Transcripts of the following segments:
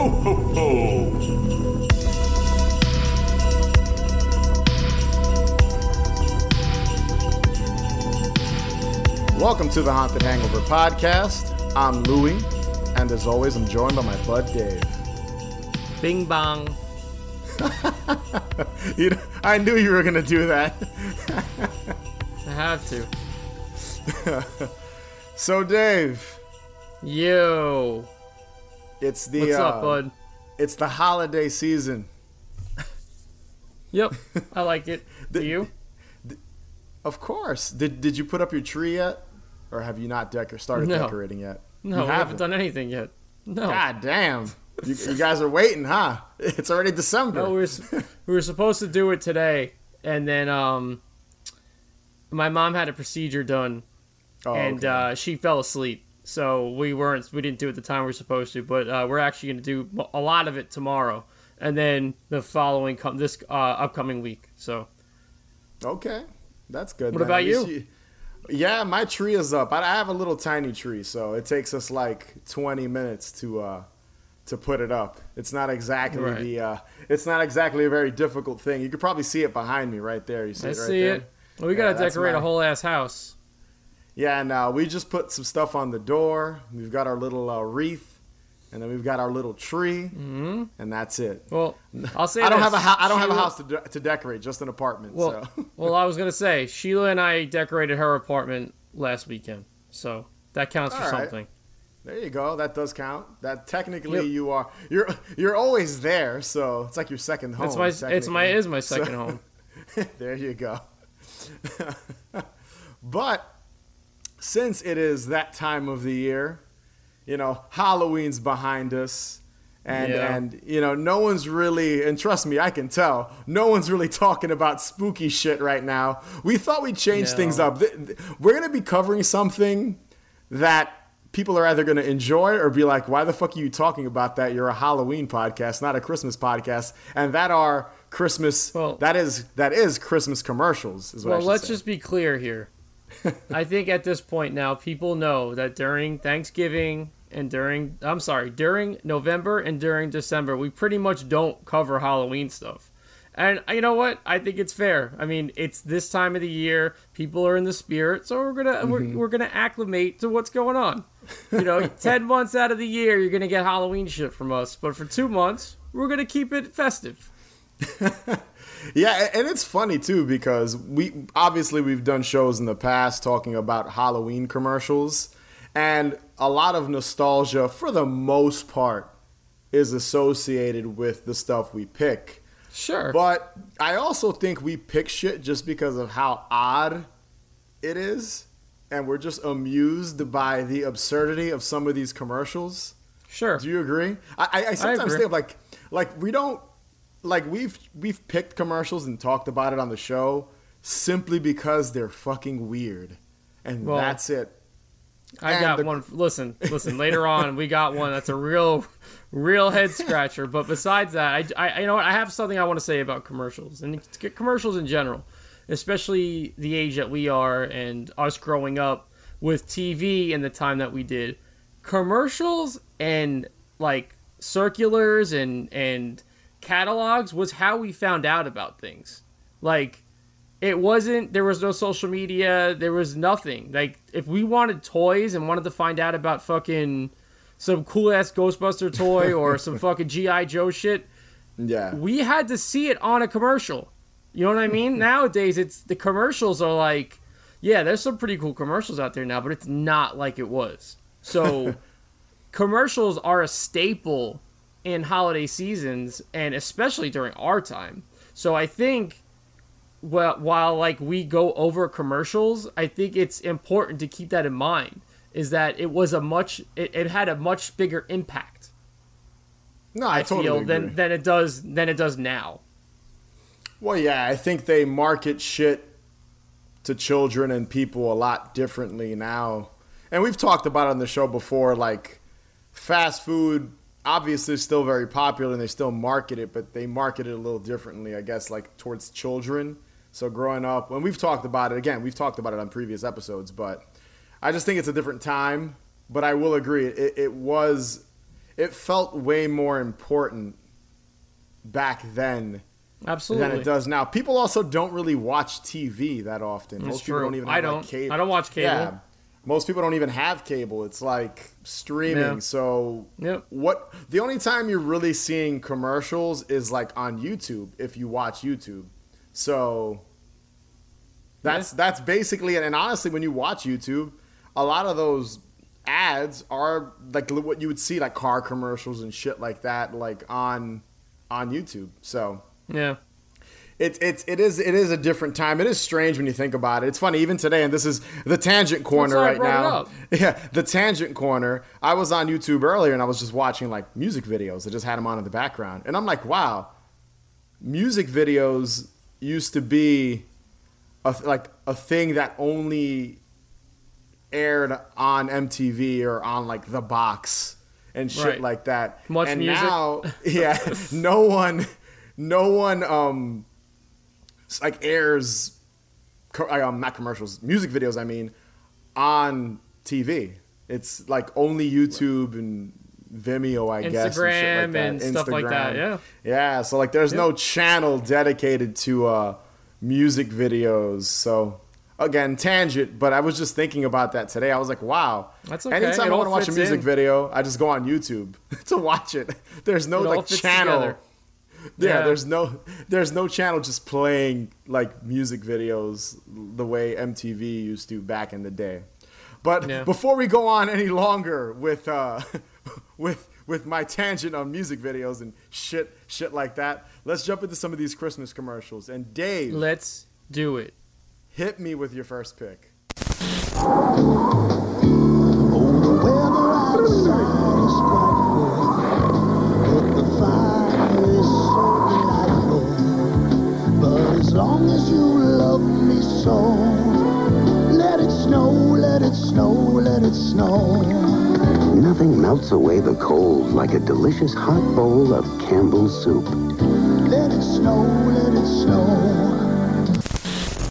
Ho, ho, ho! Welcome to the Haunted Hangover Podcast. I'm Louie, and as always, I'm joined by my bud, Dave. Bing bong. You know, I knew you were going to do that. I had to. So, Dave. Yo. What's up, bud? It's the holiday season. Yep, I like it. Do you? Of course. Did you put up your tree yet? Or have you not started decorating yet? No, I haven't done anything yet. No. God damn. You guys are waiting, huh? It's already December. No, we were supposed to do it today, and then my mom had a procedure done, she fell asleep. So we didn't do it the time we were supposed to, but we're actually going to do a lot of it tomorrow, and then the following upcoming week. So. Okay, that's good. What about you? Yeah, my tree is up. I have a little tiny tree, so it takes us like 20 minutes to put it up. It's not exactly it's not exactly a very difficult thing. You could probably see it behind me right there. You see it right there? I see it. Well, we gotta decorate a whole ass house. Yeah, and we just put some stuff on the door. We've got our little wreath, and then we've got our little tree, and that's it. Well, I'll say I don't have a house to decorate, just an apartment. Well, so. Well, I was gonna say Sheila and I decorated her apartment last weekend, so that counts for something. There you go. That does count. That technically you're always there, so it's like your second home. It's my second home. There you go. But since it is that time of the year, you know, Halloween's behind us, and you know, no one's really, and trust me, I can tell, no one's really talking about spooky shit right now. We thought we'd change things up. We're gonna be covering something that people are either going to enjoy or be like, why the fuck are you talking about that? You're a Halloween podcast, not a Christmas podcast. And that are Christmas. Well, that is Christmas commercials. Is what let's just be clear here. I think at this point now, people know that during Thanksgiving and during November and during December, we pretty much don't cover Halloween stuff. And you know what? I think it's fair. I mean, it's this time of the year. People are in the spirit, so we're gonna acclimate to what's going on. You know, 10 months out of the year, you're gonna get Halloween shit from us, but for 2 months, we're gonna keep it festive. Yeah, and it's funny too because we've done shows in the past talking about Halloween commercials, and a lot of nostalgia for the most part is associated with the stuff we pick. Sure. But I also think we pick shit just because of how odd it is. And we're just amused by the absurdity of some of these commercials. Sure. Do you agree? I sometimes think of like we don't, like we've picked commercials and talked about it on the show simply because they're fucking weird. And that's it. I got one. Listen, later on, we got one that's a real head scratcher. But besides that, I you know what? I have something I want to say about commercials and commercials in general, especially the age that we are and us growing up with TV and the time that we did. Commercials and like circulars and catalogs was how we found out about things. Like, it wasn't, there was no social media, there was nothing. Like, if we wanted toys and wanted to find out about fucking some cool-ass Ghostbuster toy or some fucking G.I. Joe shit, we had to see it on a commercial. You know what I mean? Nowadays, it's the commercials are like, yeah, there's some pretty cool commercials out there now, but it's not like it was. So, commercials are a staple in holiday seasons, and especially during our time. So, I think... Well, while like we go over commercials, I think it's important to keep that in mind, is that it was it had a much bigger impact. No, I totally agree. than it does now. Well, yeah, I think they market shit to children and people a lot differently now. And we've talked about it on the show before, like fast food obviously is still very popular and they still market it, but they market it a little differently, I guess, like towards children. So growing up, and we've talked about it on previous episodes, but I just think it's a different time. But I will agree, it, it was it felt way more important back then. Absolutely. Than it does now. People also don't really watch TV that often. That's most people true. Don't even. I have don't. Like cable. I don't watch cable. Yeah. Most people don't even have cable. It's like streaming. Yeah. So yep. What? The only time you're really seeing commercials is like on YouTube if you watch YouTube. So that's basically it. And honestly, when you watch YouTube, a lot of those ads are like what you would see, like car commercials and shit like that, like on YouTube. So. Yeah, it is a different time. It is strange when you think about it. It's funny even today, and this is the tangent corner right now. Yeah, the tangent corner. I was on YouTube earlier, and I was just watching like music videos. I just had them on in the background, and I'm like, wow, music videos used to be a thing that only aired on MTV or on like The Box and shit right. like that. Much and music. Now, yeah, no one like airs not commercials, music videos. I mean, on TV, it's like only YouTube and Vimeo, I guess, and shit like that. And stuff like that. Yeah, yeah. So like, there's no channel dedicated to music videos. So again, tangent. But I was just thinking about that today. I was like, wow. That's okay. Anytime I want to watch a music video, I just go on YouTube to watch it. There's no like channel. Together. Yeah, there's no channel just playing like music videos the way MTV used to back in the day. But before we go on any longer with my tangent on music videos and shit like that, let's jump into some of these Christmas commercials. And Dave, let's do it. Hit me with your first pick. Let it snow. Nothing melts away the cold like a delicious hot bowl of Campbell's soup. Let it snow.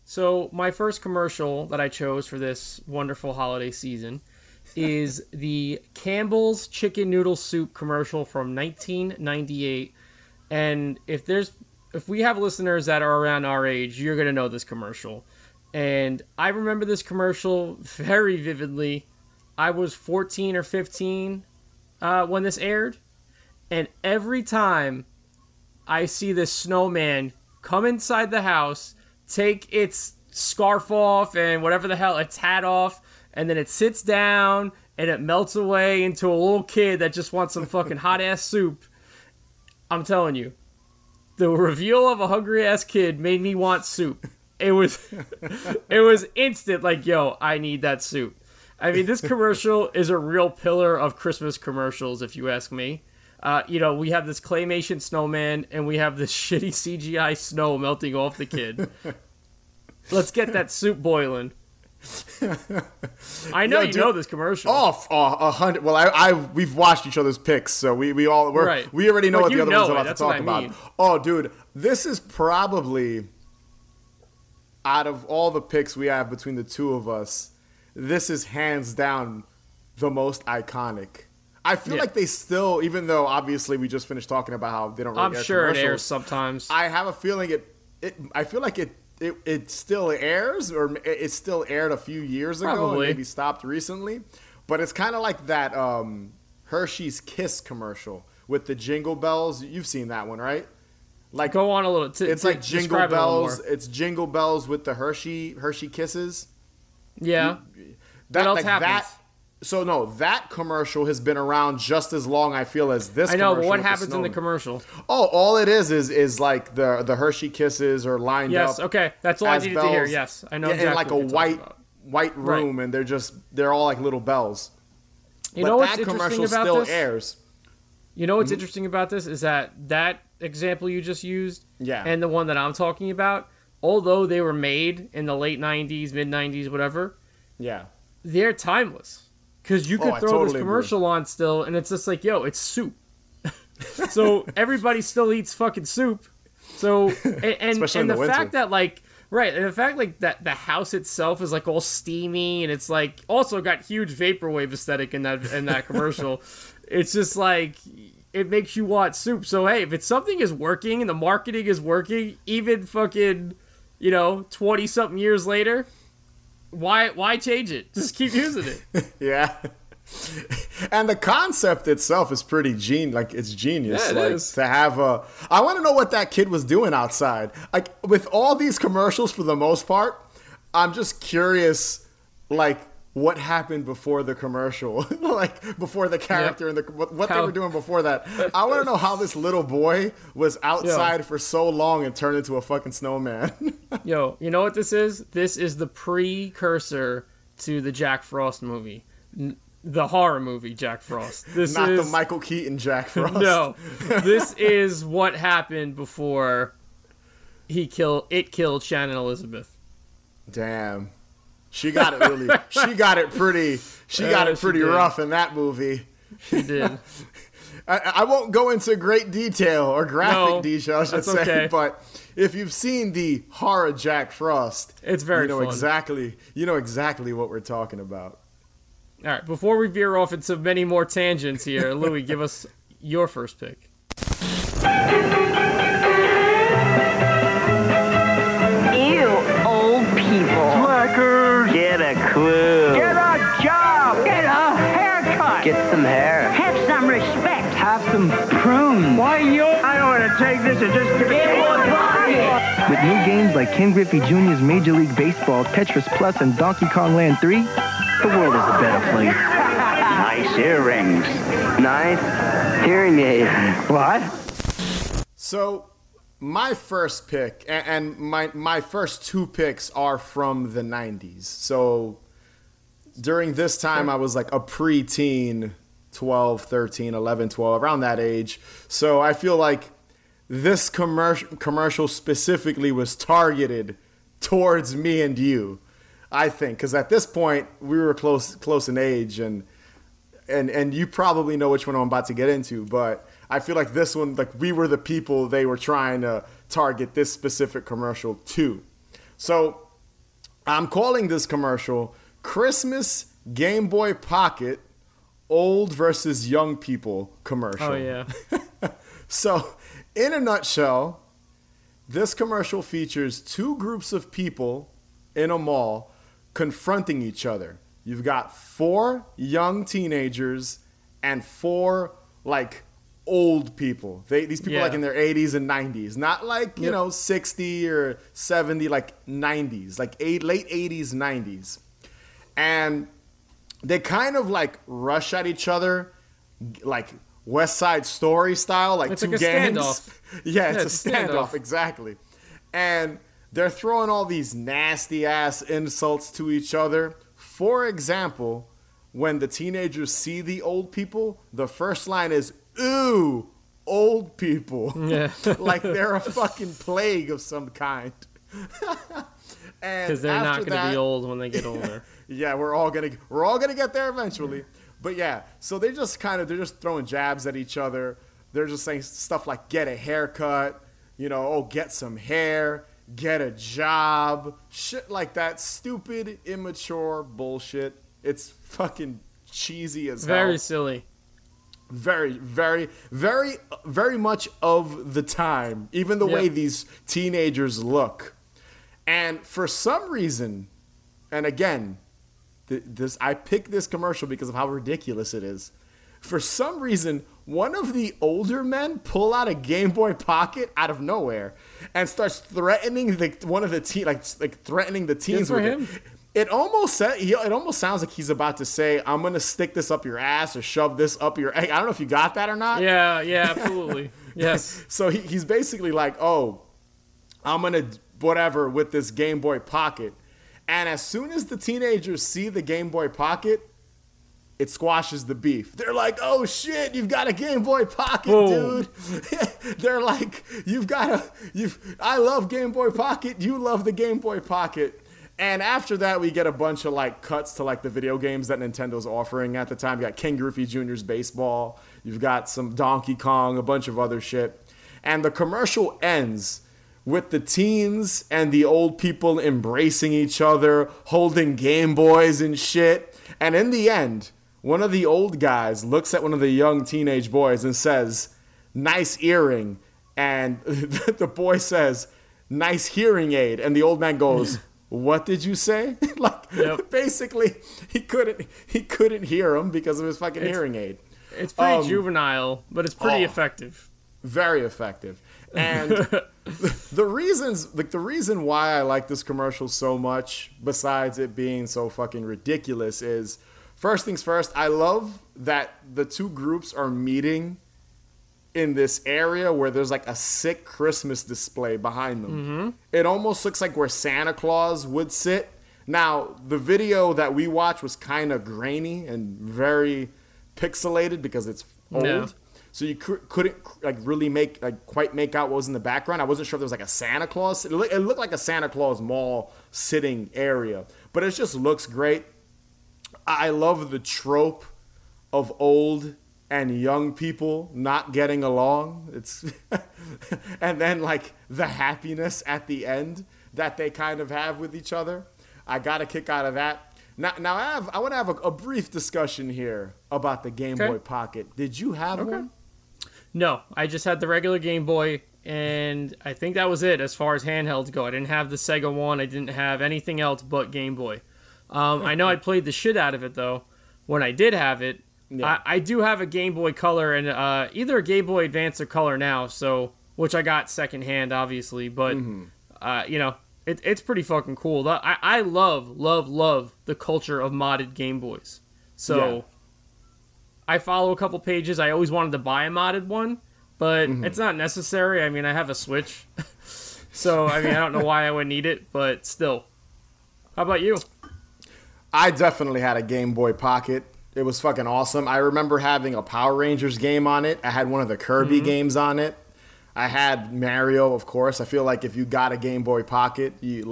So my first commercial that I chose for this wonderful holiday season is the Campbell's chicken noodle soup commercial from 1998. And if we have listeners that are around our age, you're going to know this commercial. And I remember this commercial very vividly. I was 14 or 15 when this aired. And every time I see this snowman come inside the house, take its scarf off and whatever the hell, its hat off, and then it sits down and it melts away into a little kid that just wants some fucking hot-ass soup. I'm telling you, the reveal of a hungry-ass kid made me want soup. It was instant, like, yo, I need that soup. I mean, this commercial is a real pillar of Christmas commercials, if you ask me. We have this claymation snowman, and we have this shitty CGI snow melting off the kid. Let's get that soup boiling. I know know this commercial. Oh, 100. Well, we've watched each other's picks, so we all right. We already know like, what the other one's about to talk about. Oh, dude, this is probably... out of all the picks we have between the two of us, this is hands down the most iconic. I feel like they still, even though obviously we just finished talking about how they don't really air commercials, it airs sometimes. I have a feeling it still airs, or it still aired a few years ago and maybe stopped recently. But it's kind of like that Hershey's Kiss commercial with the Jingle Bells. You've seen that one, right? Like, go on a little. It's like Jingle Bells. It's Jingle Bells with the Hershey Kisses. Yeah. What else happens? That commercial has been around just as long, I feel, as this commercial. I know, but what happens in the commercial? Oh, all it is like the Hershey Kisses are lined up. Yes, okay. That's all I needed to hear. Yes, I know exactly what you're talking about. In like a white room, and they're all like little bells. You know what's interesting about this? But that commercial still airs. You know what's interesting about this is that example you just used and the one that I'm talking about, although they were made in the late 90s, mid 90s, whatever, they're timeless, because you could throw this commercial on still and it's just like, yo, it's soup. So everybody still eats fucking soup. So and the fact that like that the house itself is like all steamy, and it's like also got huge vaporwave aesthetic in that commercial. It's just like, it makes you want soup. So, hey, if it's something is working and the marketing is working, even fucking, you know, 20-something years later, why change it? Just keep using it. Yeah. And the concept itself is pretty genius. Like, it's genius. Yeah, it is. To have a... I want to know what that kid was doing outside. Like, with all these commercials, for the most part, I'm just curious, like, what happened before the commercial, like before the character and what they were doing before that. I want to know how this little boy was outside for so long and turned into a fucking snowman. Yo, you know what this is? This is the precursor to the Jack Frost movie, the horror movie Jack Frost. This Not is... the Michael Keaton Jack Frost. No, this is what happened before it killed Shannon Elizabeth. Damn. She got it pretty rough in that movie. She did. I won't go into great detail or graphic detail, I should say, but if you've seen the horror Jack Frost, it's very fun. You know exactly what we're talking about. All right, before we veer off into many more tangents here, Louie, give us your first pick. You old people. Slackers. Get a clue. Get a job. Get a haircut. Get some hair. Have some respect. Have some prunes. Why you? I don't want to take this and just get one body. With new games like Ken Griffey Jr.'s Major League Baseball, Tetris Plus, and Donkey Kong Land 3, the world is a better place. Nice earrings. Nice hearing aids. What? So... my first pick, and my first two picks are from the 90s. So during this time, I was like a preteen, 12, 13, 11, 12, around that age. So I feel like this commercial specifically was targeted towards me and you, I think. Because at this point, we were close in age, and you probably know which one I'm about to get into, but... I feel like this one, like we were the people they were trying to target this specific commercial to. So I'm calling this commercial Christmas Game Boy Pocket Old versus Young People commercial. Oh, yeah. So in a nutshell, this commercial features two groups of people in a mall confronting each other. You've got four young teenagers and four, like, old people. These people like in their 80s and 90s, not like, you know, 60 or 70, like 90s, like late 80s, 90s. And they kind of like rush at each other, like West Side Story style, like it's two like a gangs. Standoff. It's a standoff, exactly. And they're throwing all these nasty ass insults to each other. For example, when the teenagers see the old people, the first line is, "Ooh, old people." Yeah. Like they're a fucking plague of some kind. Because they're not going to be old when they get older. Yeah, we're all gonna get there eventually. Yeah. But yeah, so they're just throwing jabs at each other. They're just saying stuff like "get a haircut," you know, "oh, get some hair," "get a job," shit like that. Stupid, immature bullshit. It's fucking cheesy as hell. Very silly. Very, very, very, very much of the time, even the way these teenagers look. And for some reason, and again, I picked this commercial because of how ridiculous it is. For some reason, one of the older men pull out a Game Boy Pocket out of nowhere and starts threatening the teens with him. It almost sounds like he's about to say, "I'm gonna stick this up your ass" or "shove this up your..." I don't know if you got that or not. Yeah, absolutely. Yes. So he's basically like, "Oh, I'm gonna whatever with this Game Boy Pocket," and as soon as the teenagers see the Game Boy Pocket, it squashes the beef. They're like, "Oh shit, you've got a Game Boy Pocket, dude!" They're like, "I love Game Boy Pocket. You love the Game Boy Pocket." And after that, we get a bunch of, like, cuts to, like, the video games that Nintendo's offering at the time. You got Ken Griffey Jr.'s baseball. You've got some Donkey Kong, a bunch of other shit. And the commercial ends with the teens and the old people embracing each other, holding Game Boys and shit. And in the end, one of the old guys looks at one of the young teenage boys and says, nice earring. And the boy says, nice hearing aid. And the old man goes, what did you say? Like, yep. Basically, he couldn't hear him because of his fucking hearing aid. It's pretty juvenile, but it's pretty effective. Very effective. And the reason why I like this commercial so much, besides it being so fucking ridiculous, is first things first, I love that the two groups are meeting in this area where there's like a sick Christmas display behind them. Mm-hmm. It almost looks like where Santa Claus would sit. Now, the video that we watched was kind of grainy and very pixelated because it's old. Yeah. So you couldn't like really quite make out what was in the background. I wasn't sure if there was like a Santa Claus. It looked like a Santa Claus mall sitting area, but it just looks great. I love the trope of old and young people not getting along. It's and then like the happiness at the end that they kind of have with each other. I got a kick out of that. Now I want to have a brief discussion here about the Game Boy Pocket. Did you have one? No, I just had the regular Game Boy, and I think that was it as far as handhelds go. I didn't have the Sega one. I didn't have anything else but Game Boy. I know I played the shit out of it though when I did have it. Yeah. I do have a Game Boy Color and either a Game Boy Advance or Color now, so which I got secondhand, obviously. But you know, it's pretty fucking cool. I love the culture of modded Game Boys. So I follow a couple pages. I always wanted to buy a modded one, but it's not necessary. I mean, I have a Switch, so I mean, I don't know why I would need it, but still. How about you? I definitely had a Game Boy Pocket. It was fucking awesome. I remember having a Power Rangers game on it. I had one of the Kirby games on it. I had Mario, of course. I feel like if you got a Game Boy Pocket, you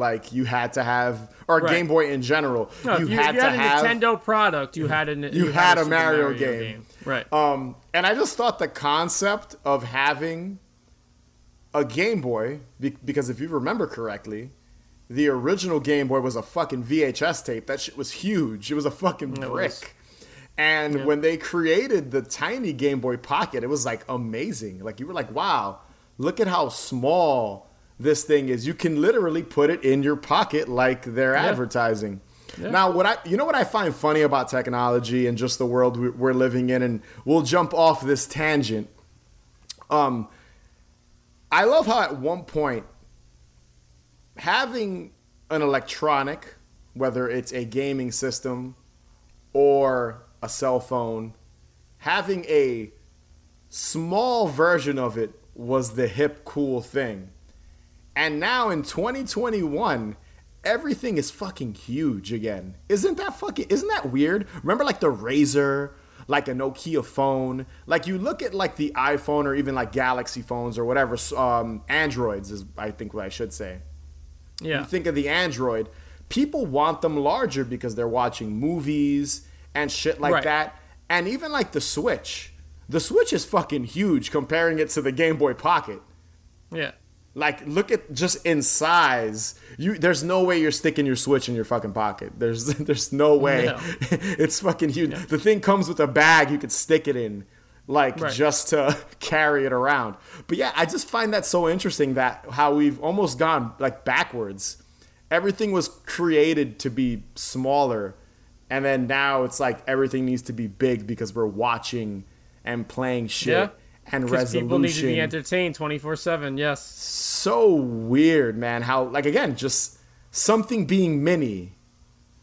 had to have, or Game Boy in general, no, you had to have a Nintendo product. You had a Mario game. Right. And I just thought the concept of having a Game Boy, because if you remember correctly, the original Game Boy was a fucking VHS tape. That shit was huge. It was a fucking brick. And when they created the tiny Game Boy Pocket, it was, like, amazing. Like, you were like, wow, look at how small this thing is. You can literally put it in your pocket like they're advertising. Yeah. Now, what I find funny about technology and just the world we're living in, and we'll jump off this tangent. I love how at one point, having an electronic, whether it's a gaming system or a cell phone, having a small version of it was the hip, cool thing. And now in 2021, everything is fucking huge again. Isn't that weird? Remember like the Razer, like a Nokia phone, like you look at like the iPhone or even like Galaxy phones or whatever, Androids is I think what I should say. Yeah. You think of the Android, people want them larger because they're watching movies and shit like that. And even like the Switch. The Switch is fucking huge comparing it to the Game Boy Pocket. Yeah. Like, look at just in size. There's no way you're sticking your Switch in your fucking pocket. There's no way. No. It's fucking huge. Yeah. The thing comes with a bag you could stick it in, like just to carry it around. But yeah, I just find that so interesting that how we've almost gone like backwards. Everything was created to be smaller. And then now it's like everything needs to be big because we're watching and playing shit and resolution. People need to be entertained 24/7, yes. So weird, man. How, like, again, just something being mini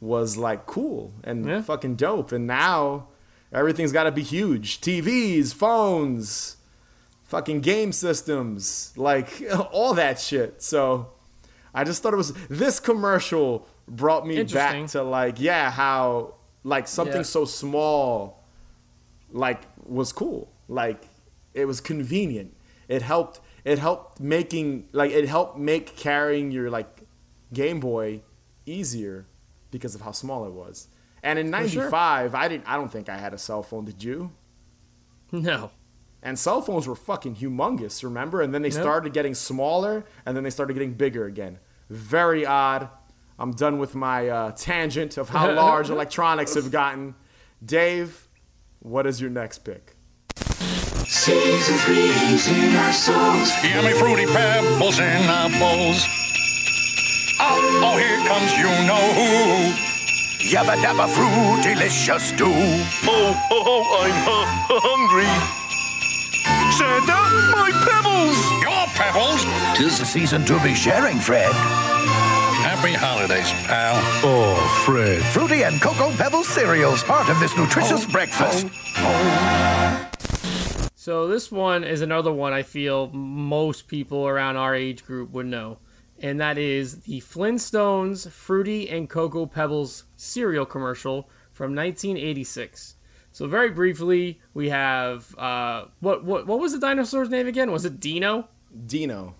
was, like, cool and fucking dope. And now everything's got to be huge. TVs, phones, fucking game systems, like, all that shit. So I just thought it was this commercial brought me back to like, how like something so small, like was cool. Like it was convenient. It helped make carrying your like Game Boy easier because of how small it was. And in 95, I don't think I had a cell phone. Did you? No. And cell phones were fucking humongous, remember? And then they started getting smaller, and then they started getting bigger again. Very odd. I'm done with my tangent of how large electronics have gotten. Dave, what is your next pick? Season 3's in our souls. Yummy fruity pebbles in our bowls. Oh, here comes you know who. Yabba dabba fruit, delicious stew. Oh, I'm hungry. Send out my pebbles. Your pebbles? 'Tis the season to be sharing, Fred. Happy holidays, pal. Oh, Fred. Fruity and Cocoa Pebbles cereals, part of this nutritious breakfast. So this one is another one I feel most people around our age group would know. And that is the Flintstones Fruity and Cocoa Pebbles cereal commercial from 1986. So very briefly, we have what was the dinosaur's name again? Was it Dino? Dino.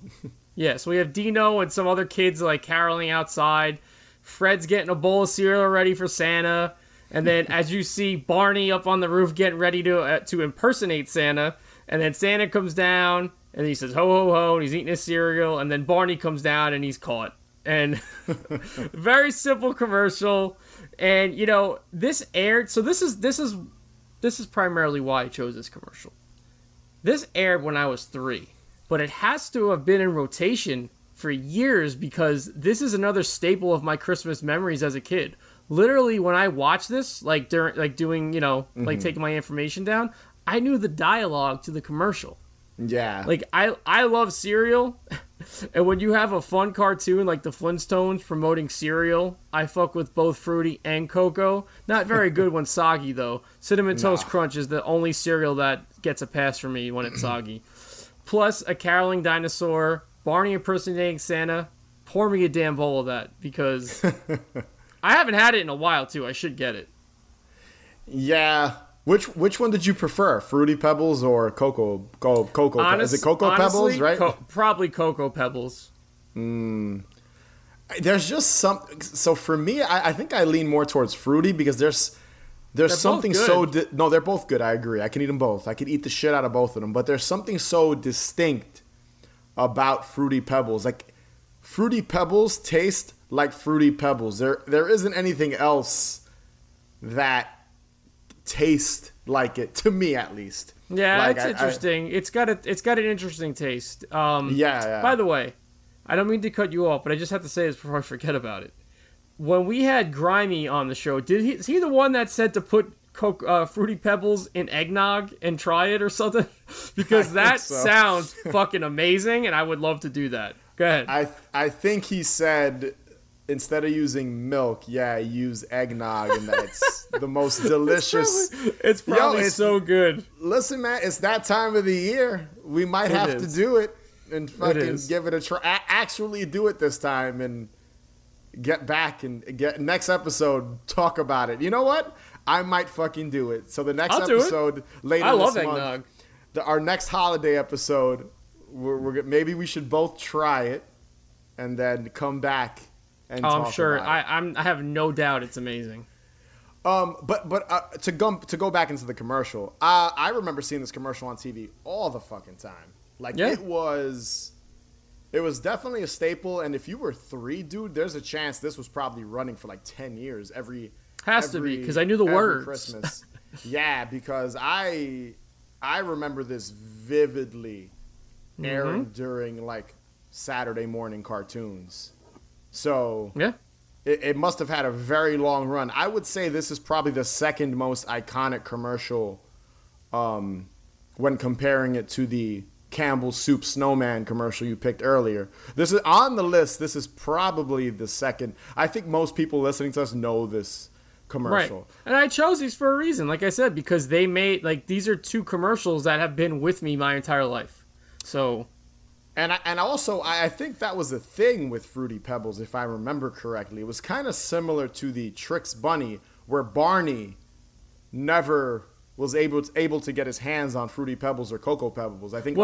Yeah, so we have Dino and some other kids like caroling outside. Fred's getting a bowl of cereal ready for Santa, and then as you see Barney up on the roof getting ready to impersonate Santa, and then Santa comes down. And he says, ho, ho, ho, and he's eating his cereal. And then Barney comes down and he's caught. And very simple commercial. And, you know, this aired. So this is primarily why I chose this commercial. This aired when I was 3. But it has to have been in rotation for years because this is another staple of my Christmas memories as a kid. Literally, when I watched this, like during, like doing, you know, like taking my information down, I knew the dialogue to the commercial. Yeah. Like, I love cereal, and when you have a fun cartoon like the Flintstones promoting cereal, I fuck with both Fruity and Cocoa. Not very good when soggy, though. Cinnamon Toast Crunch is the only cereal that gets a pass for me when it's soggy. Plus, a caroling dinosaur, Barney impersonating Santa. Pour me a damn bowl of that, because I haven't had it in a while, too. I should get it. Yeah. Which one did you prefer, Fruity Pebbles or Cocoa? Is it Cocoa Pebbles, right? Probably Cocoa Pebbles. There's just some. So for me, I think I lean more towards Fruity because they're something so. No, they're both good. I agree. I can eat them both. I could eat the shit out of both of them. But there's something so distinct about Fruity Pebbles. Like Fruity Pebbles taste like Fruity Pebbles. There isn't anything else that taste like it, to me at least. Yeah, like, it's interesting. It's got an interesting taste. Yeah. By the way, I don't mean to cut you off, but I just have to say this before I forget about it. When we had Grimy on the show, is he the one that said to put Fruity Pebbles in eggnog and try it or something? Because that sounds fucking amazing, and I would love to do that. Go ahead. I think he said, instead of using milk, use eggnog, and that's the most delicious. It's probably so good. Listen, man, it's that time of the year. We might have to do it and fucking give it a try. Actually do it this time and get back and get next episode, talk about it. You know what? I might fucking do it. So the next episode later this month, our next holiday episode, maybe we should both try it and then come back. I'm sure. I have no doubt it's amazing. To go back into the commercial, I remember seeing this commercial on TV all the fucking time. Like it was definitely a staple. And if you were 3, dude, there's a chance this was probably running for like 10 years. Has to be because I knew the words. Christmas. Yeah, because I remember this vividly airing during like Saturday morning cartoons. So yeah, it must have had a very long run. I would say this is probably the second most iconic commercial when comparing it to the Campbell's Soup Snowman commercial you picked earlier. This is on the list. This is probably the second. I think most people listening to us know this commercial. Right. And I chose these for a reason, like I said, because they made, like, these are 2 commercials that have been with me my entire life. So... And also, I think that was the thing with Fruity Pebbles, if I remember correctly. It was kind of similar to the Trix Bunny, where Barney never was able to get his hands on Fruity Pebbles or Cocoa Pebbles. I think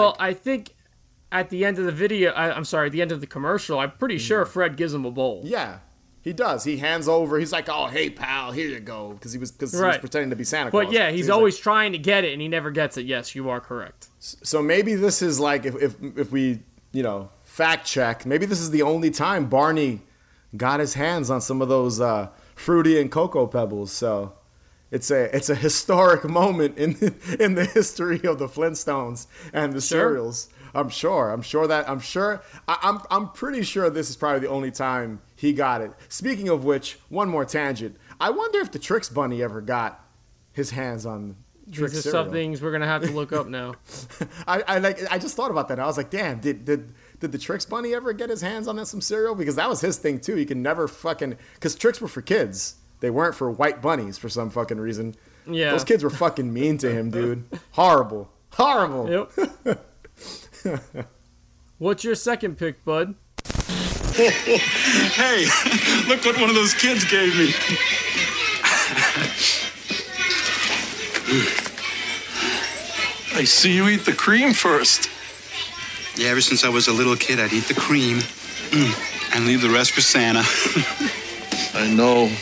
at the end of the video, at the end of the commercial, I'm pretty sure Fred gives him a bowl. Yeah, he does. He hands over. He's like, oh, hey, pal, here you go. Because he was pretending to be Santa Claus. But yeah, he's always like, trying to get it, and he never gets it. Yes, you are correct. So maybe this is like, if we, you know, fact check, maybe this is the only time Barney got his hands on some of those Fruity and Cocoa Pebbles. So It's a historic moment in the history of the Flintstones and the cereals. I'm pretty sure this is probably the only time he got it. Speaking of which, one more tangent. I wonder if the Trix Bunny ever got his hands on Trix cereal. These are some things we're gonna have to look up now. I just thought about that. I was like, damn, did the Trix Bunny ever get his hands on some cereal? Because that was his thing too. You can never because Trix were for kids. They weren't for white bunnies for some fucking reason. Yeah, those kids were fucking mean to him, dude. Horrible. Yep. What's your second pick, bud? Hey, look what one of those kids gave me. I see you eat the cream first. Yeah, ever since I was a little kid, I'd eat the cream and leave the rest for Santa. I know.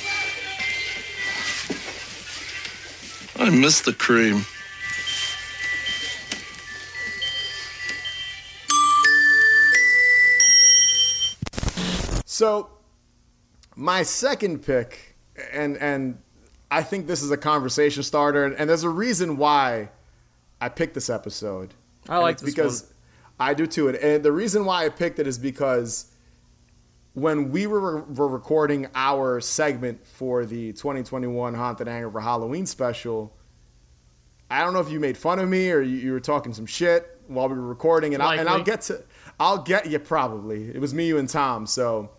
I miss the cream. So, my second pick, and I think this is a conversation starter, and there's a reason why I picked this episode. I like this because one. I do too, and the reason why I picked it is because when we were recording our segment for the 2021 Haunted Hangover Halloween special, I don't know if you made fun of me or you were talking some shit while we were recording, I'll get you probably. It was me, you, and Tom, so.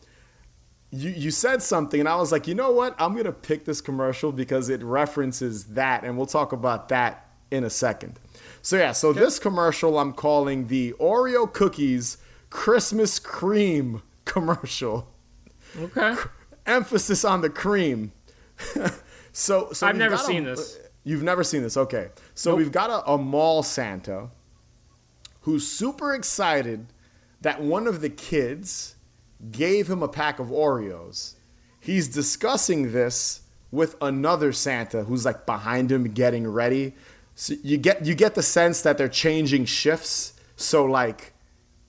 You said something, and I was like, you know what? I'm going to pick this commercial because it references that, and we'll talk about that in a second. So, yeah, so this commercial I'm calling the Oreo Cookies Christmas Cream commercial. Okay. Emphasis on the cream. So I've never seen this. You've never seen this. Okay. So We've got a mall Santa who's super excited that one of the kids gave him a pack of Oreos. He's discussing this with another Santa who's like behind him getting ready. So you get the sense that they're changing shifts. So like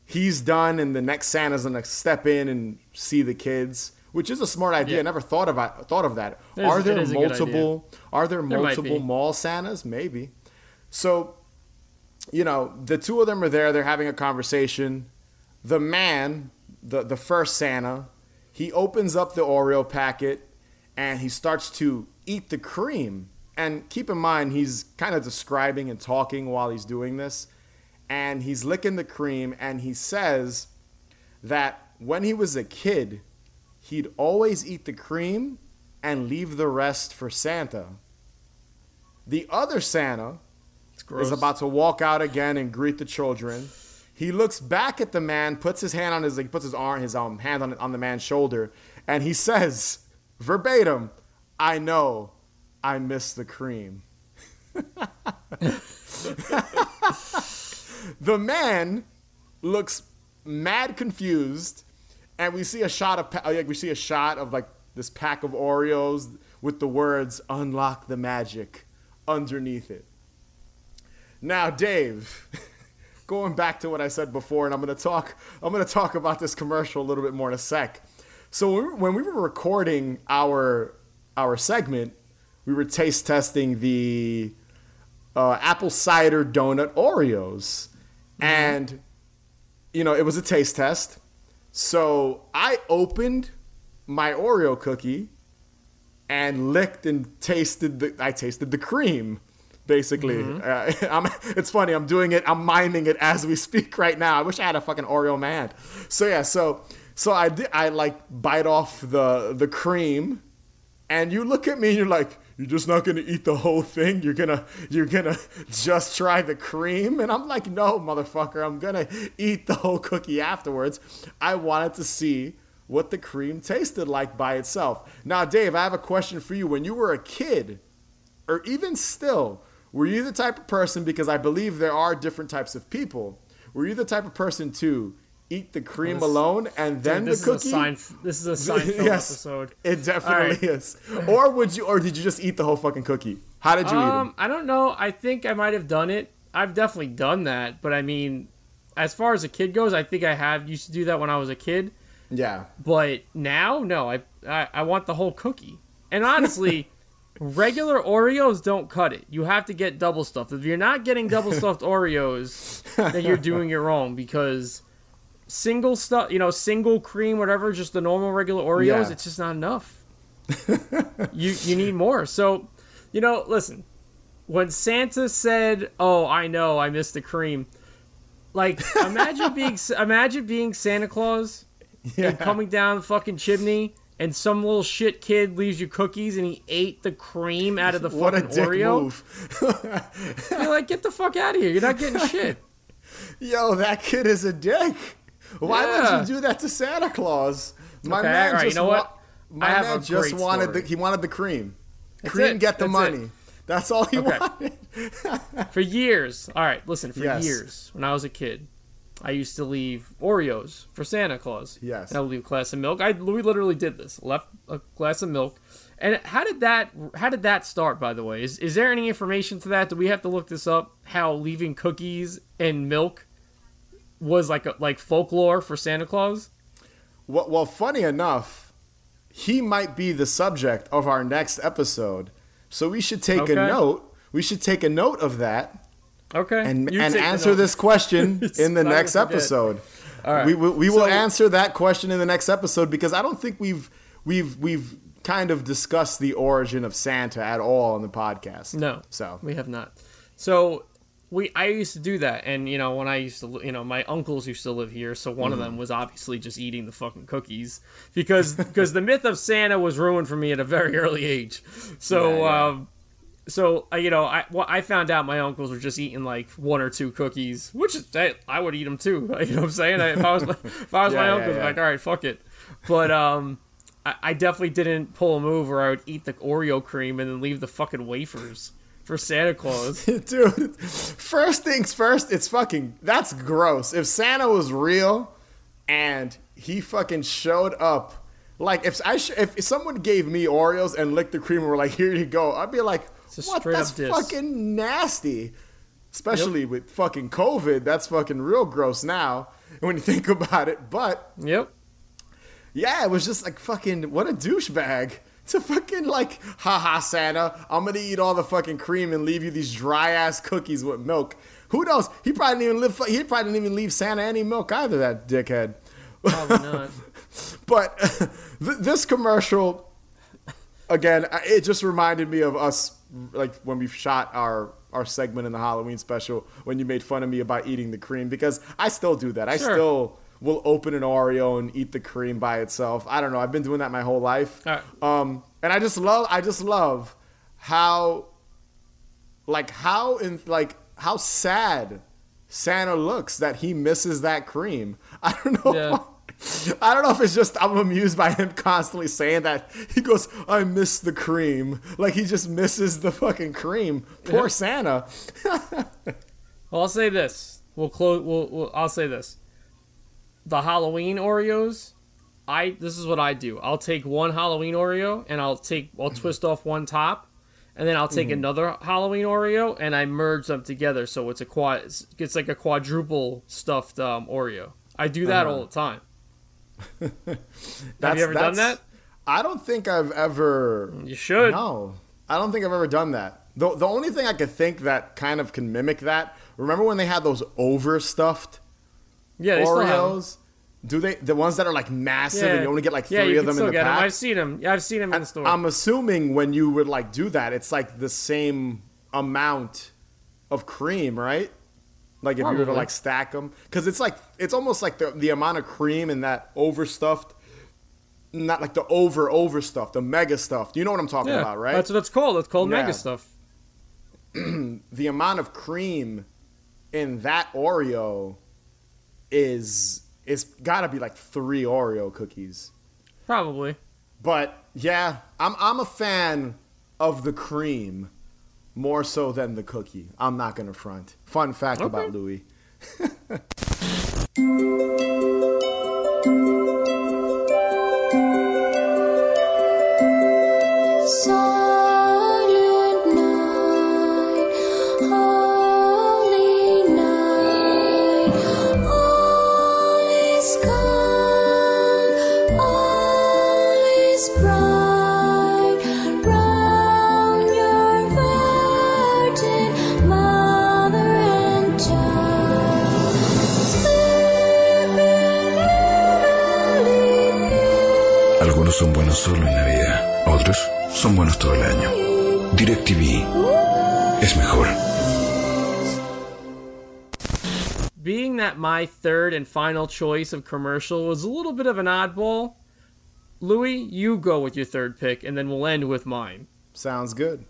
he's done and the next Santa's gonna step in and see the kids, which is a smart idea. Yeah. I never thought of that. Are there multiple mall Santas? Maybe. So, you know, the two of them are there, they're having a conversation. The man, the first Santa, he opens up the Oreo packet and he starts to eat the cream. And keep in mind, he's kind of describing and talking while he's doing this. And he's licking the cream and he says that when he was a kid, he'd always eat the cream and leave the rest for Santa. The other Santa is about to walk out again and greet the children. He looks back at the man, puts his hand on his, like, puts his arm, his hand on the man's shoulder, and he says, verbatim, "I know, I miss the cream." The man looks mad confused, and we see a shot of like this pack of Oreos with the words "Unlock the magic" underneath it. Now, Dave. Going back to what I said before, and I'm going to talk about this commercial a little bit more in a sec. So when we were recording our segment, we were taste testing the apple cider donut Oreos. Mm-hmm. And, you know, it was a taste test. So I opened my Oreo cookie and licked and tasted the cream. Basically, mm-hmm. It's funny. I'm doing it. I'm miming it as we speak right now. I wish I had a fucking Oreo man. So yeah, so I did. I like bite off the cream, and you look at me. And you're like, you're just not gonna eat the whole thing. You're gonna just try the cream. And I'm like, no, motherfucker. I'm gonna eat the whole cookie afterwards. I wanted to see what the cream tasted like by itself. Now, Dave, I have a question for you. When you were a kid, or even still. Were you the type of person, because I believe there are different types of people, were you the type of person to eat the cream alone and then the cookie? This is a Seinfeld episode. It definitely is. Or did you just eat the whole fucking cookie? How did you eat it? I don't know. I think I might have done it. I've definitely done that. But I mean, as far as a kid goes, I think I used to do that when I was a kid. Yeah. But now, no. I want the whole cookie. And honestly... Regular Oreos don't cut it. You have to get double stuffed. If you're not getting double stuffed Oreos, then you're doing it wrong, because single stuff, you know, single cream, whatever, just the normal regular Oreos, yeah, it's just not enough. You need more. So, you know, listen, when Santa said, "Oh, I know, I missed the cream," like, imagine being Santa Claus, yeah, and coming down the fucking chimney, and some little shit kid leaves you cookies, and he ate the cream out of the fucking Oreo. What a dick move. You're like, get the fuck out of here. You're not getting shit. Yo, that kid is a dick. Why, yeah, would you do that to Santa Claus? My okay, man, right, just, you know what? My man just wanted the, he wanted the cream. That's cream, it. Get the That's money. It. That's all he okay. wanted. For years. All right, listen, for yes. years, when I was a kid, I used to leave Oreos for Santa Claus. Yes. And I would leave a glass of milk. Louie literally did this. Left a glass of milk. And how did that start, by the way? Is there any information to that? Do we have to look this up? How leaving cookies and milk was like folklore for Santa Claus? Well, funny enough, he might be the subject of our next episode. So we should take okay. a note. We should take a note of that. Okay. And answer this question in the next episode. All right. We will answer that question in the next episode, because I don't think we've kind of discussed the origin of Santa at all on the podcast. No. So we have not. So I used to do that, and you know, when I used to, you know, my uncles used to live here, so one of them was obviously just eating the fucking cookies, because the myth of Santa was ruined for me at a very early age. So I found out my uncles were just eating like one or two cookies, which is, I would eat them too. You know what I'm saying? If I was my uncle, yeah, yeah. like, all right, fuck it. But I definitely didn't pull a move where I would eat the Oreo cream and then leave the fucking wafers for Santa Claus. Dude, first things first, it's fucking, that's gross. If Santa was real and he fucking showed up, like if someone gave me Oreos and licked the cream and were like, here you go, I'd be like, what? That's fucking nasty. Especially yep. with fucking COVID. That's fucking real gross now when you think about it. But yep. yeah, it was just like fucking, what a douchebag. To fucking like, haha, Santa, I'm going to eat all the fucking cream and leave you these dry ass cookies with milk. Who knows? He probably didn't even leave Santa any milk either, that dickhead. Probably not. But this commercial, again, it just reminded me of us, like when we shot our segment in the Halloween special, when you made fun of me about eating the cream, because I still do that. Sure. I still will open an Oreo and eat the cream by itself. I don't know. I've been doing that my whole life. All right. And I just love how sad Santa looks that he misses that cream. I don't know. Yeah. I don't know if it's just I'm amused by him constantly saying that. He goes, I miss the cream. Like he just misses the fucking cream. Poor yeah. Santa. Well, I'll say this. We'll close. I'll say this. The Halloween Oreos. This is what I do. I'll take one Halloween Oreo and I'll twist off one top, and then I'll take another Halloween Oreo and I merge them together, so it's it's like a quadruple stuffed Oreo. I do that all the time. Have you ever done that? I don't think I've ever. You should. No, I don't think I've ever done that. The only thing I could think that kind of can mimic that. Remember when they had those overstuffed Oreos? Do they, the ones that are like massive and you only get like three of them in the pack? Them. I've seen them. Yeah, I've seen them in the store. I'm assuming when you would like do that, it's like the same amount of cream, right? Like if you were to like stack them, because it's like, it's almost like the amount of cream in that overstuffed, not like the overstuffed, the mega stuffed. You know what I'm talking about, right? That's what it's called. It's called mega stuff. The amount of cream in that Oreo is. It's got to be like three Oreo cookies. Probably. But, yeah, I'm a fan of the cream more so than the cookie. I'm not going to front. Fun fact about Louie. Algunos son buenos solo en Navidad, otros son buenos todo el año. DirecTV es mejor. Being that my third and final choice of commercial was a little bit of an oddball, Louie, you go with your third pick, and then we'll end with mine. Sounds good.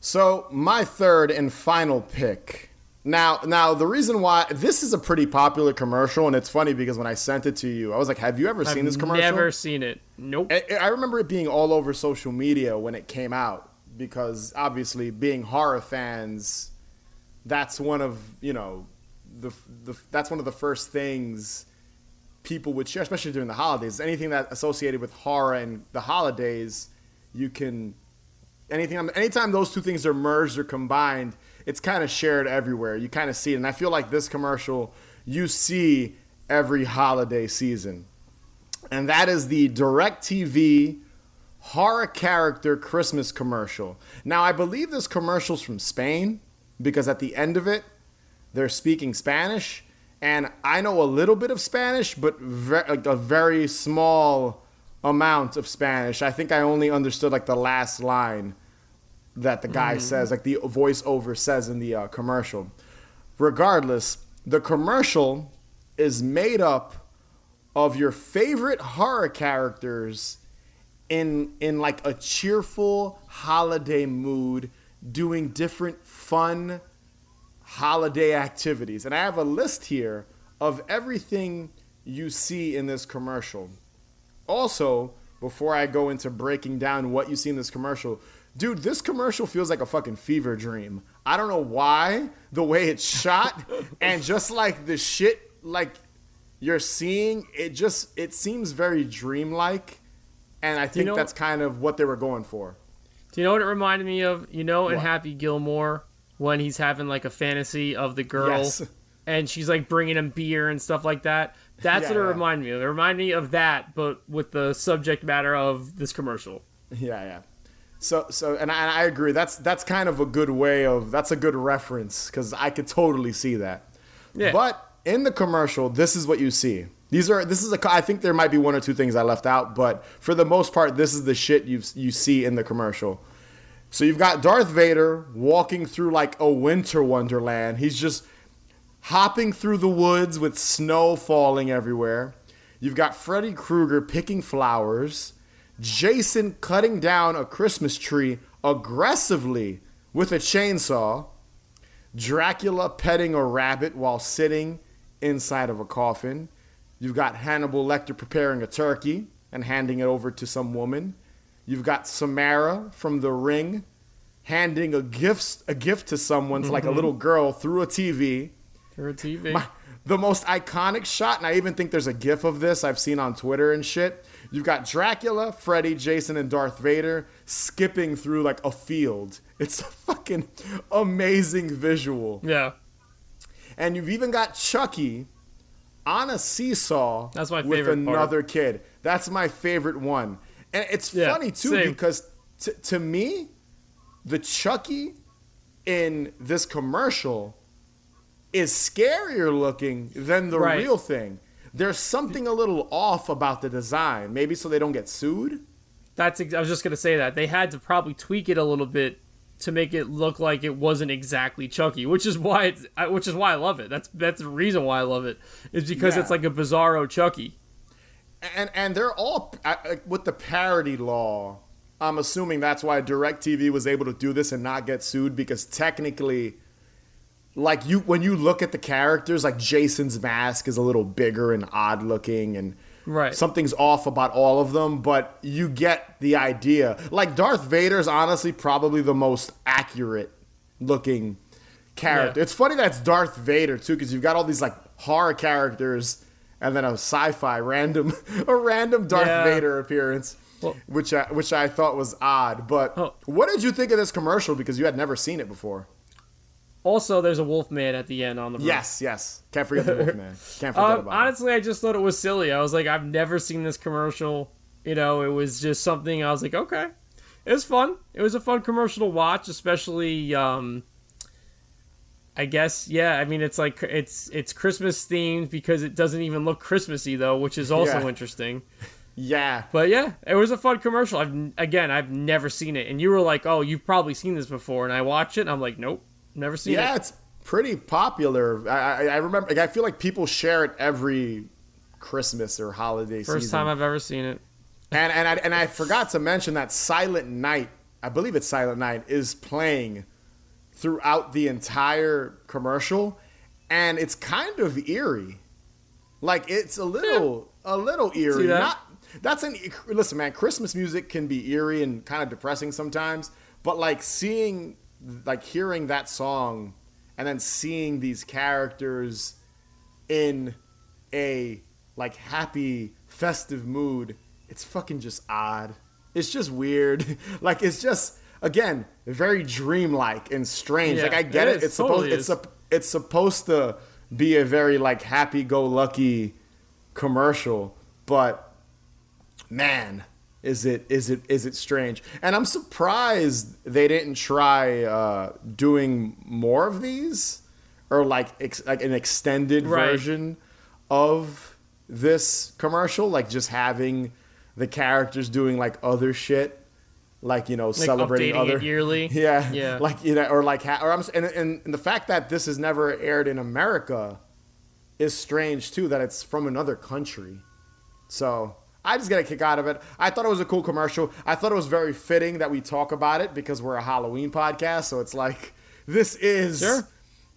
So, my third and final pick. Now, the reason why this is a pretty popular commercial, and it's funny because when I sent it to you, I was like, have you ever seen this commercial? I've never seen it. Nope. I remember it being all over social media when it came out because, obviously, being horror fans, that's one of, you know, that's one of the first things people would share, especially during the holidays. Anything that associated with horror and the holidays, you can... Anytime those two things are merged or combined, it's kind of shared everywhere. You kind of see it. And I feel like this commercial, you see every holiday season. And that is the DirecTV horror character Christmas commercial. Now, I believe this commercial's from Spain because at the end of it, they're speaking Spanish. And I know a little bit of Spanish, but a very small amount of Spanish. I think I only understood like the last line that the guy says, like the voiceover says in the commercial. Regardless, the commercial is made up of your favorite horror characters in like a cheerful holiday mood, doing different fun holiday activities. And I have a list here of everything you see in this commercial. Also, before I go into breaking down what you see in this commercial, dude, this commercial feels like a fucking fever dream. I don't know why, the way it's shot, and just like the shit like you're seeing, it seems very dreamlike, and I think that's kind of what they were going for. Do you know what it reminded me of? You know, in Happy Gilmore, when he's having like a fantasy of the girl, and she's like bringing him beer and stuff like that? That's what it reminded me of. It reminded me of that, but with the subject matter of this commercial. Yeah. So, and I agree. That's kind of a good way of, that's a good reference because I could totally see that. Yeah. But in the commercial, this is what you see. I think there might be one or two things I left out, but for the most part, this is the shit you see in the commercial. So you've got Darth Vader walking through like a winter wonderland. He's just hopping through the woods with snow falling everywhere. You've got Freddy Krueger picking flowers. Jason cutting down a Christmas tree aggressively with a chainsaw. Dracula petting a rabbit while sitting inside of a coffin. You've got Hannibal Lecter preparing a turkey and handing it over to some woman. You've got Samara from The Ring handing a gift to someone, to like a little girl, through a TV. The most iconic shot, and I even think there's a GIF of this I've seen on Twitter and shit. You've got Dracula, Freddy, Jason, and Darth Vader skipping through like a field. It's a fucking amazing visual. Yeah. And you've even got Chucky on a seesaw with another kid. That's my favorite one. And it's funny too because to me, the Chucky in this commercial is scarier looking than the real thing. There's something a little off about the design, maybe so they don't get sued. I was just going to say that. They had to probably tweak it a little bit to make it look like it wasn't exactly Chucky, which is why I love it. That's the reason why I love it, is because it's like a bizarro Chucky. And they're all, with the parody law, I'm assuming that's why DirecTV was able to do this and not get sued, because technically... like when you look at the characters, like Jason's mask is a little bigger and odd looking, and something's off about all of them, but you get the idea. Like Darth Vader's honestly probably the most accurate looking character. Yeah. It's funny that's Darth Vader too, because you've got all these like horror characters and then a sci-fi random Darth Vader appearance, which I thought was odd. But what did you think of this commercial? Because you had never seen it before. Also, there's a Wolfman at the end on the roof. Yes. Can't forget the Wolfman. Can't forget about it. Honestly, I just thought it was silly. I was like, I've never seen this commercial. You know, it was just something I was like, okay. It was fun. It was a fun commercial to watch, especially, I guess, I mean, it's like, it's Christmas themed because it doesn't even look Christmassy, though, which is also interesting. Yeah. But yeah, it was a fun commercial. I've never seen it. And you were like, oh, you've probably seen this before. And I watched it and I'm like, nope, never seen it. Yeah, it's pretty popular. I remember, like, I feel like people share it every Christmas or holiday season. First time I've ever seen it. And I forgot to mention that Silent Night, I believe it's Silent Night, is playing throughout the entire commercial. And it's kind of eerie. Like, it's a little eerie. Listen, man, Christmas music can be eerie and kind of depressing sometimes, but like hearing that song and then seeing these characters in a like happy, festive mood, it's fucking just odd. It's just weird. Like, it's just, again, very dreamlike and strange. Yeah, like, I get it. It's supposed to be a very like happy-go-lucky commercial, but man, is it strange. And I'm surprised they didn't try doing more of these, or like an extended version of this commercial, like just having the characters doing like other shit, like, you know, like celebrating other it yearly, yeah, like, you know, or like and the fact that this has never aired in America is strange too, that it's from another country. So I just get a kick out of it. I thought it was a cool commercial. I thought it was very fitting that we talk about it because we're a Halloween podcast. So it's like, this is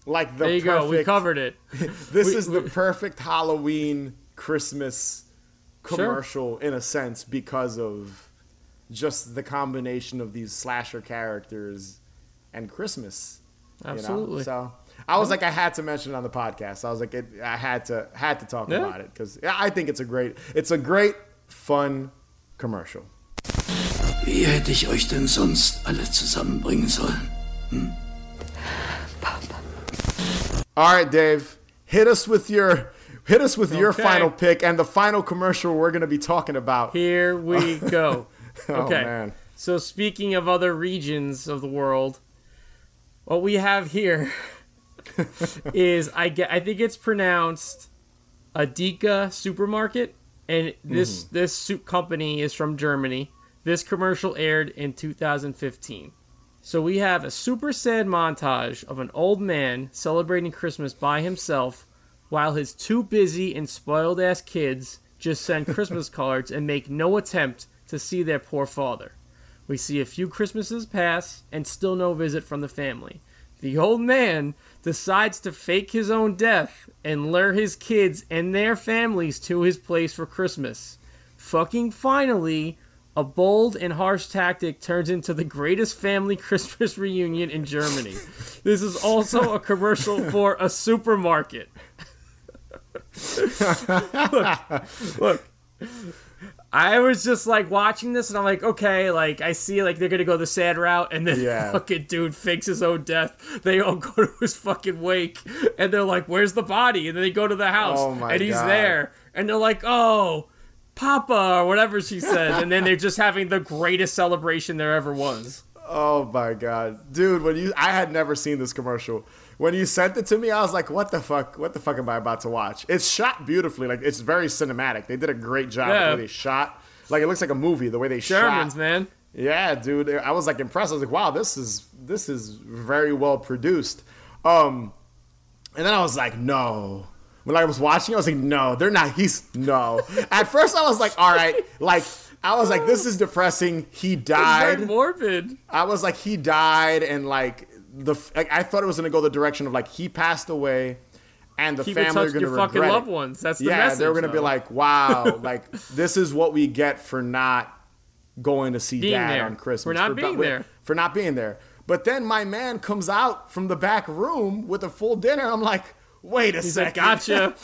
like the there you perfect, go. We covered it. This is the perfect Halloween Christmas commercial in a sense, because of just the combination of these slasher characters and Christmas. Absolutely. You know? So I was like, I had to mention it on the podcast. I was like, I had to talk about it because I think it's a great, fun commercial. Wie hätte ich euch denn sonst alle zusammenbringen sollen? Papa. All right, Dave, hit us with your final pick and the final commercial we're going to be talking about. Here we go. Okay. Oh, man. So speaking of other regions of the world, what we have here is, I think it's pronounced Adika Supermarket, and this soup company is from Germany. This commercial aired in 2015. So we have a super sad montage of an old man celebrating Christmas by himself while his too busy and spoiled ass kids just send Christmas cards and make no attempt to see their poor father. We see a few Christmases pass and still no visit from the family. The old man decides to fake his own death and lure his kids and their families to his place for Christmas. Fucking finally, a bold and harsh tactic turns into the greatest family Christmas reunion in Germany. This is also a commercial for a supermarket. Look. I was just like watching this and I'm like, okay, like I see like they're going to go the sad route, and then fucking dude fakes his own death. They all go to his fucking wake and they're like, where's the body? And then they go to the house and he's there. And they're like, oh, Papa or whatever she said. And then they're just having the greatest celebration there ever was. Oh my God. Dude, I had never seen this commercial. When you sent it to me, I was like, what the fuck? What the fuck am I about to watch? It's shot beautifully. Like, it's very cinematic. They did a great job with the way they shot. Like, it looks like a movie, the way they shot. Sherman's, man. Yeah, dude. I was, like, impressed. I was like, wow, this is very well produced. And then I was like, no. When I was watching it, I was like, no, they're not. No. At first, I was like, all right. Like, I was like, this is depressing. He died. It's very morbid. I was like, he died and, like... I thought it was going to go the direction of like he passed away, and the family are going to regret fucking loved ones. That's the message. Yeah, they're going to be like, wow, like this is what we get for not going to see Dad on Christmas. For not being there. But then my man comes out from the back room with a full dinner. I'm like, wait a second, gotcha,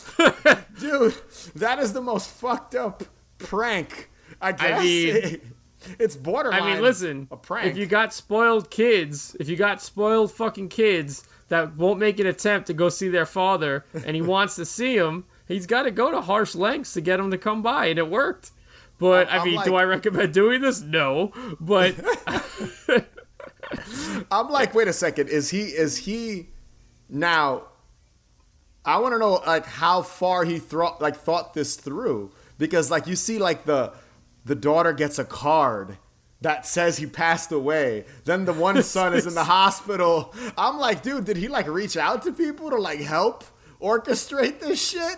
dude. That is the most fucked up prank. I guess. I mean, it's borderline. I mean, listen, a prank. If you got spoiled fucking kids that won't make an attempt to go see their father, and he wants to see him, he's got to go to harsh lengths to get him to come by, and it worked. But I mean, like, do I recommend doing this? No, but I'm like, wait a second, is he now? I want to know like how far he thought this through. Because like you see like the daughter gets a card that says he passed away. Then the one son is in the hospital. I'm like, dude, did he like reach out to people to like help orchestrate this shit?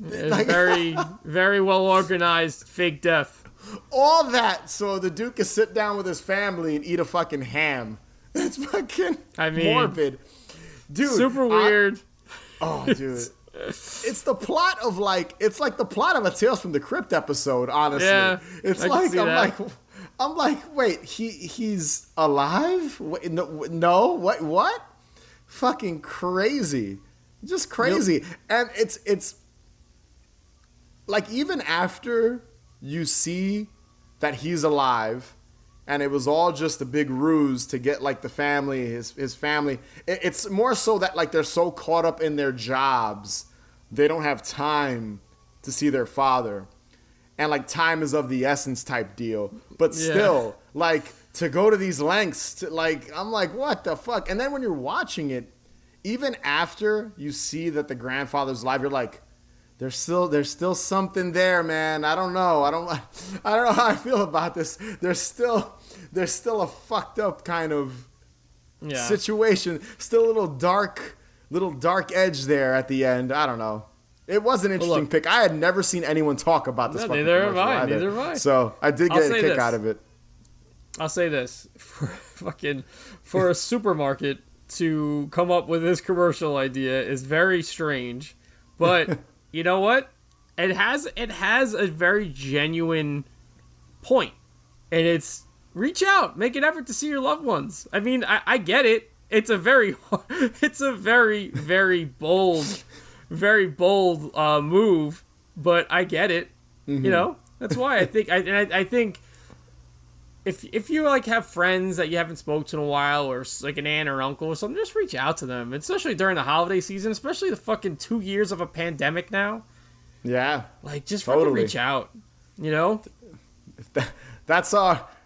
Like, very, very well organized fake death. All that so the Duke can sit down with his family and eat a fucking ham. It's fucking morbid. Dude. Super weird. Oh, dude. It's the plot of like, it's like the plot of a Tales from the Crypt episode, honestly. Yeah, it's like, I'm like, wait, he's alive? Wait, no, what? Fucking crazy. Just crazy. Yep. And it's like, even after you see that he's alive and it was all just a big ruse to get like the family, his family, it's more so that like they're so caught up in their jobs, they don't have time to see their father. And like time is of the essence type deal. But still, like to go to these lengths, to, like, I'm like, what the fuck? And then when you're watching it, even after you see that the grandfather's alive, you're like, there's still something there, man. I don't know. I don't know how I feel about this. There's still a fucked up kind of situation. Still a little dark edge there at the end. I don't know. It was an interesting pick. I had never seen anyone talk about this fucking commercial. Neither have I. So I did get a kick out of it. I'll say this. For a supermarket to come up with this commercial idea is very strange. But you know what? It has a very genuine point. And it's reach out. Make an effort to see your loved ones. I mean, I get it. It's a very, very bold... Very bold move, but I get it. Mm-hmm. You know, that's why I think. I think if you like have friends that you haven't spoke to in a while, or like an aunt or uncle or something, just reach out to them, especially during the holiday season, especially the fucking 2 years of a pandemic now. Yeah, like just totally. Fucking reach out. You know,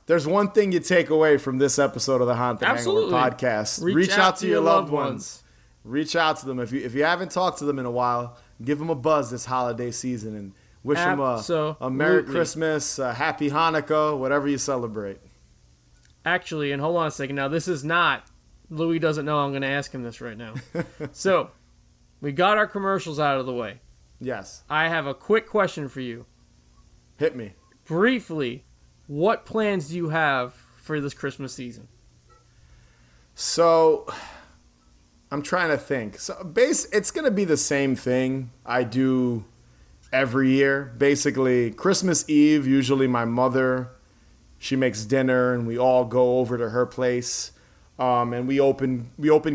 there's one thing you take away from this episode of the Haunted Hangover Podcast: reach out to your loved ones. Reach out to them. If you haven't talked to them in a while, give them a buzz this holiday season and wish them a Merry Christmas, a Happy Hanukkah, whatever you celebrate. Actually, and hold on a second. Now, this is not... Louie doesn't know I'm going to ask him this right now. So, we got our commercials out of the way. Yes. I have a quick question for you. Hit me. Briefly, what plans do you have for this Christmas season? So... I'm trying to think. So it's going to be the same thing I do every year. Basically, Christmas Eve, usually my mother, she makes dinner and we all go over to her place. And we open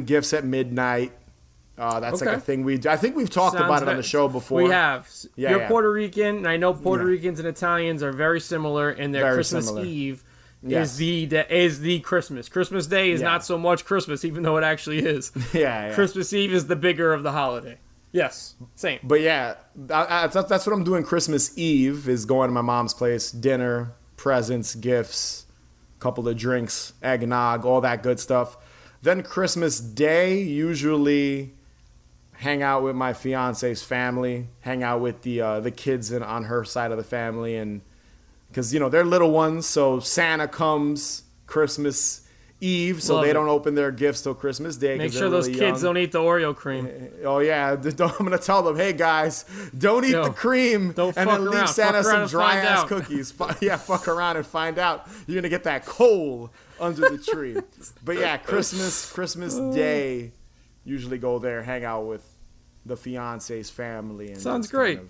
gifts at midnight. That's okay. Like a thing we do. I think we've talked about it on the show before. We have. Yeah, you're Puerto Rican, and I know Puerto Ricans and Italians are very similar in their Christmas Eve. Yes. Is the Christmas. Christmas Day is not so much Christmas, even though it actually is. Yeah. Christmas Eve is the bigger of the holiday. Yes, same. But yeah, that's what I'm doing. Christmas Eve is going to my mom's place, dinner, presents, gifts, couple of drinks, eggnog, all that good stuff. Then Christmas Day, usually hang out with my fiance's family, hang out with the kids on her side of the family, and. Because, you know, they're little ones, so Santa comes Christmas Eve, so they don't open their gifts till Christmas Day. Make sure those kids don't eat the Oreo cream. Oh, yeah. I'm going to tell them, hey, guys, don't eat the cream. Don't fuck around. And then leave Santa some dry-ass cookies. Yeah, fuck around and find out. You're going to get that coal under the tree. But, yeah, Christmas Day, usually go there, hang out with the fiance's family. And sounds great.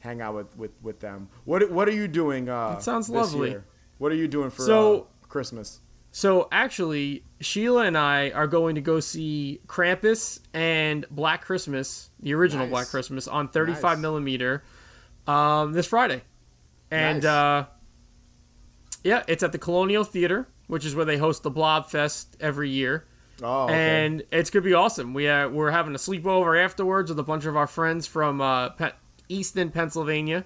Hang out with them. What are you doing? It sounds lovely. This year? What are you doing for Christmas? So actually, Sheila and I are going to go see Krampus and Black Christmas, the original Black Christmas on 35 millimeter, this Friday, and it's at the Colonial Theater, which is where they host the Blob Fest every year. Oh, okay. And it's gonna be awesome. We're having a sleepover afterwards with a bunch of our friends from Easton, Pennsylvania,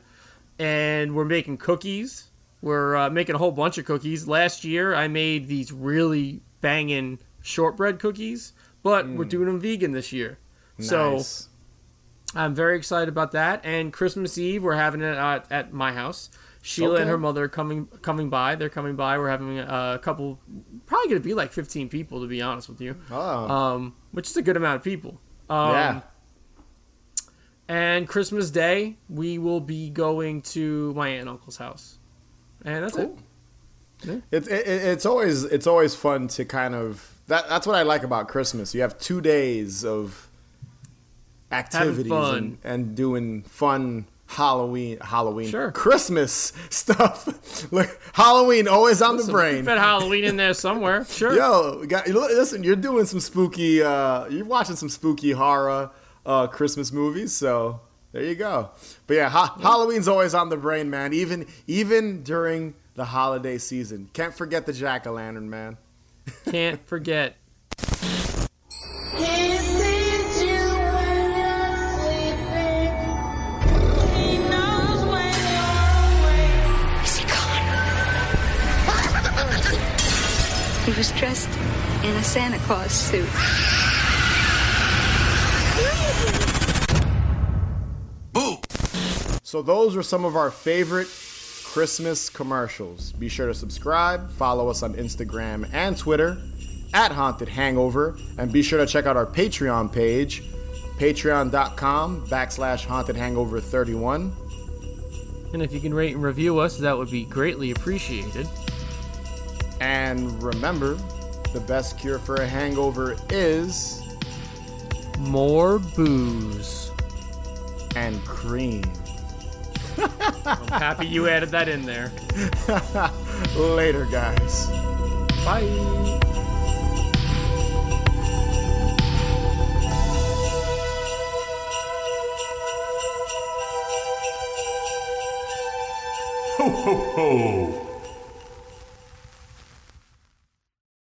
and we're making cookies. We're making a whole bunch of cookies. Last year, I made these really banging shortbread cookies, but we're doing them vegan this year. Nice. So I'm very excited about that. And Christmas Eve, we're having it at my house. Sheila and her mother are coming by. They're coming by. We're having a couple, probably going to be like 15 people, to be honest with you. Oh. Which is a good amount of people. Yeah. And Christmas Day, we will be going to my aunt and uncle's house. And that's cool. It. Yeah. It's always fun to kind of... That's what I like about Christmas. You have 2 days of activities and doing fun Halloween, sure. Christmas stuff. Look, Halloween always on the brain. Fit Halloween in there somewhere. Sure. Yo, listen, you're doing some spooky. You're watching some spooky horror Christmas movies. So there you go. But yeah, Halloween's always on the brain, man. Even during the holiday season, can't forget the jack-o'-lantern, man. Can't forget. He was dressed in a Santa Claus suit. Boo! So those are some of our favorite Christmas commercials. Be sure to subscribe, follow us on Instagram and Twitter at Haunted Hangover, and be sure to check out our Patreon page, patreon.com/hauntedhangover31. And if you can rate and review us, that would be greatly appreciated. And remember, the best cure for a hangover is more booze and cream. I'm happy you added that in there. Later, guys. Bye. Ho, ho, ho.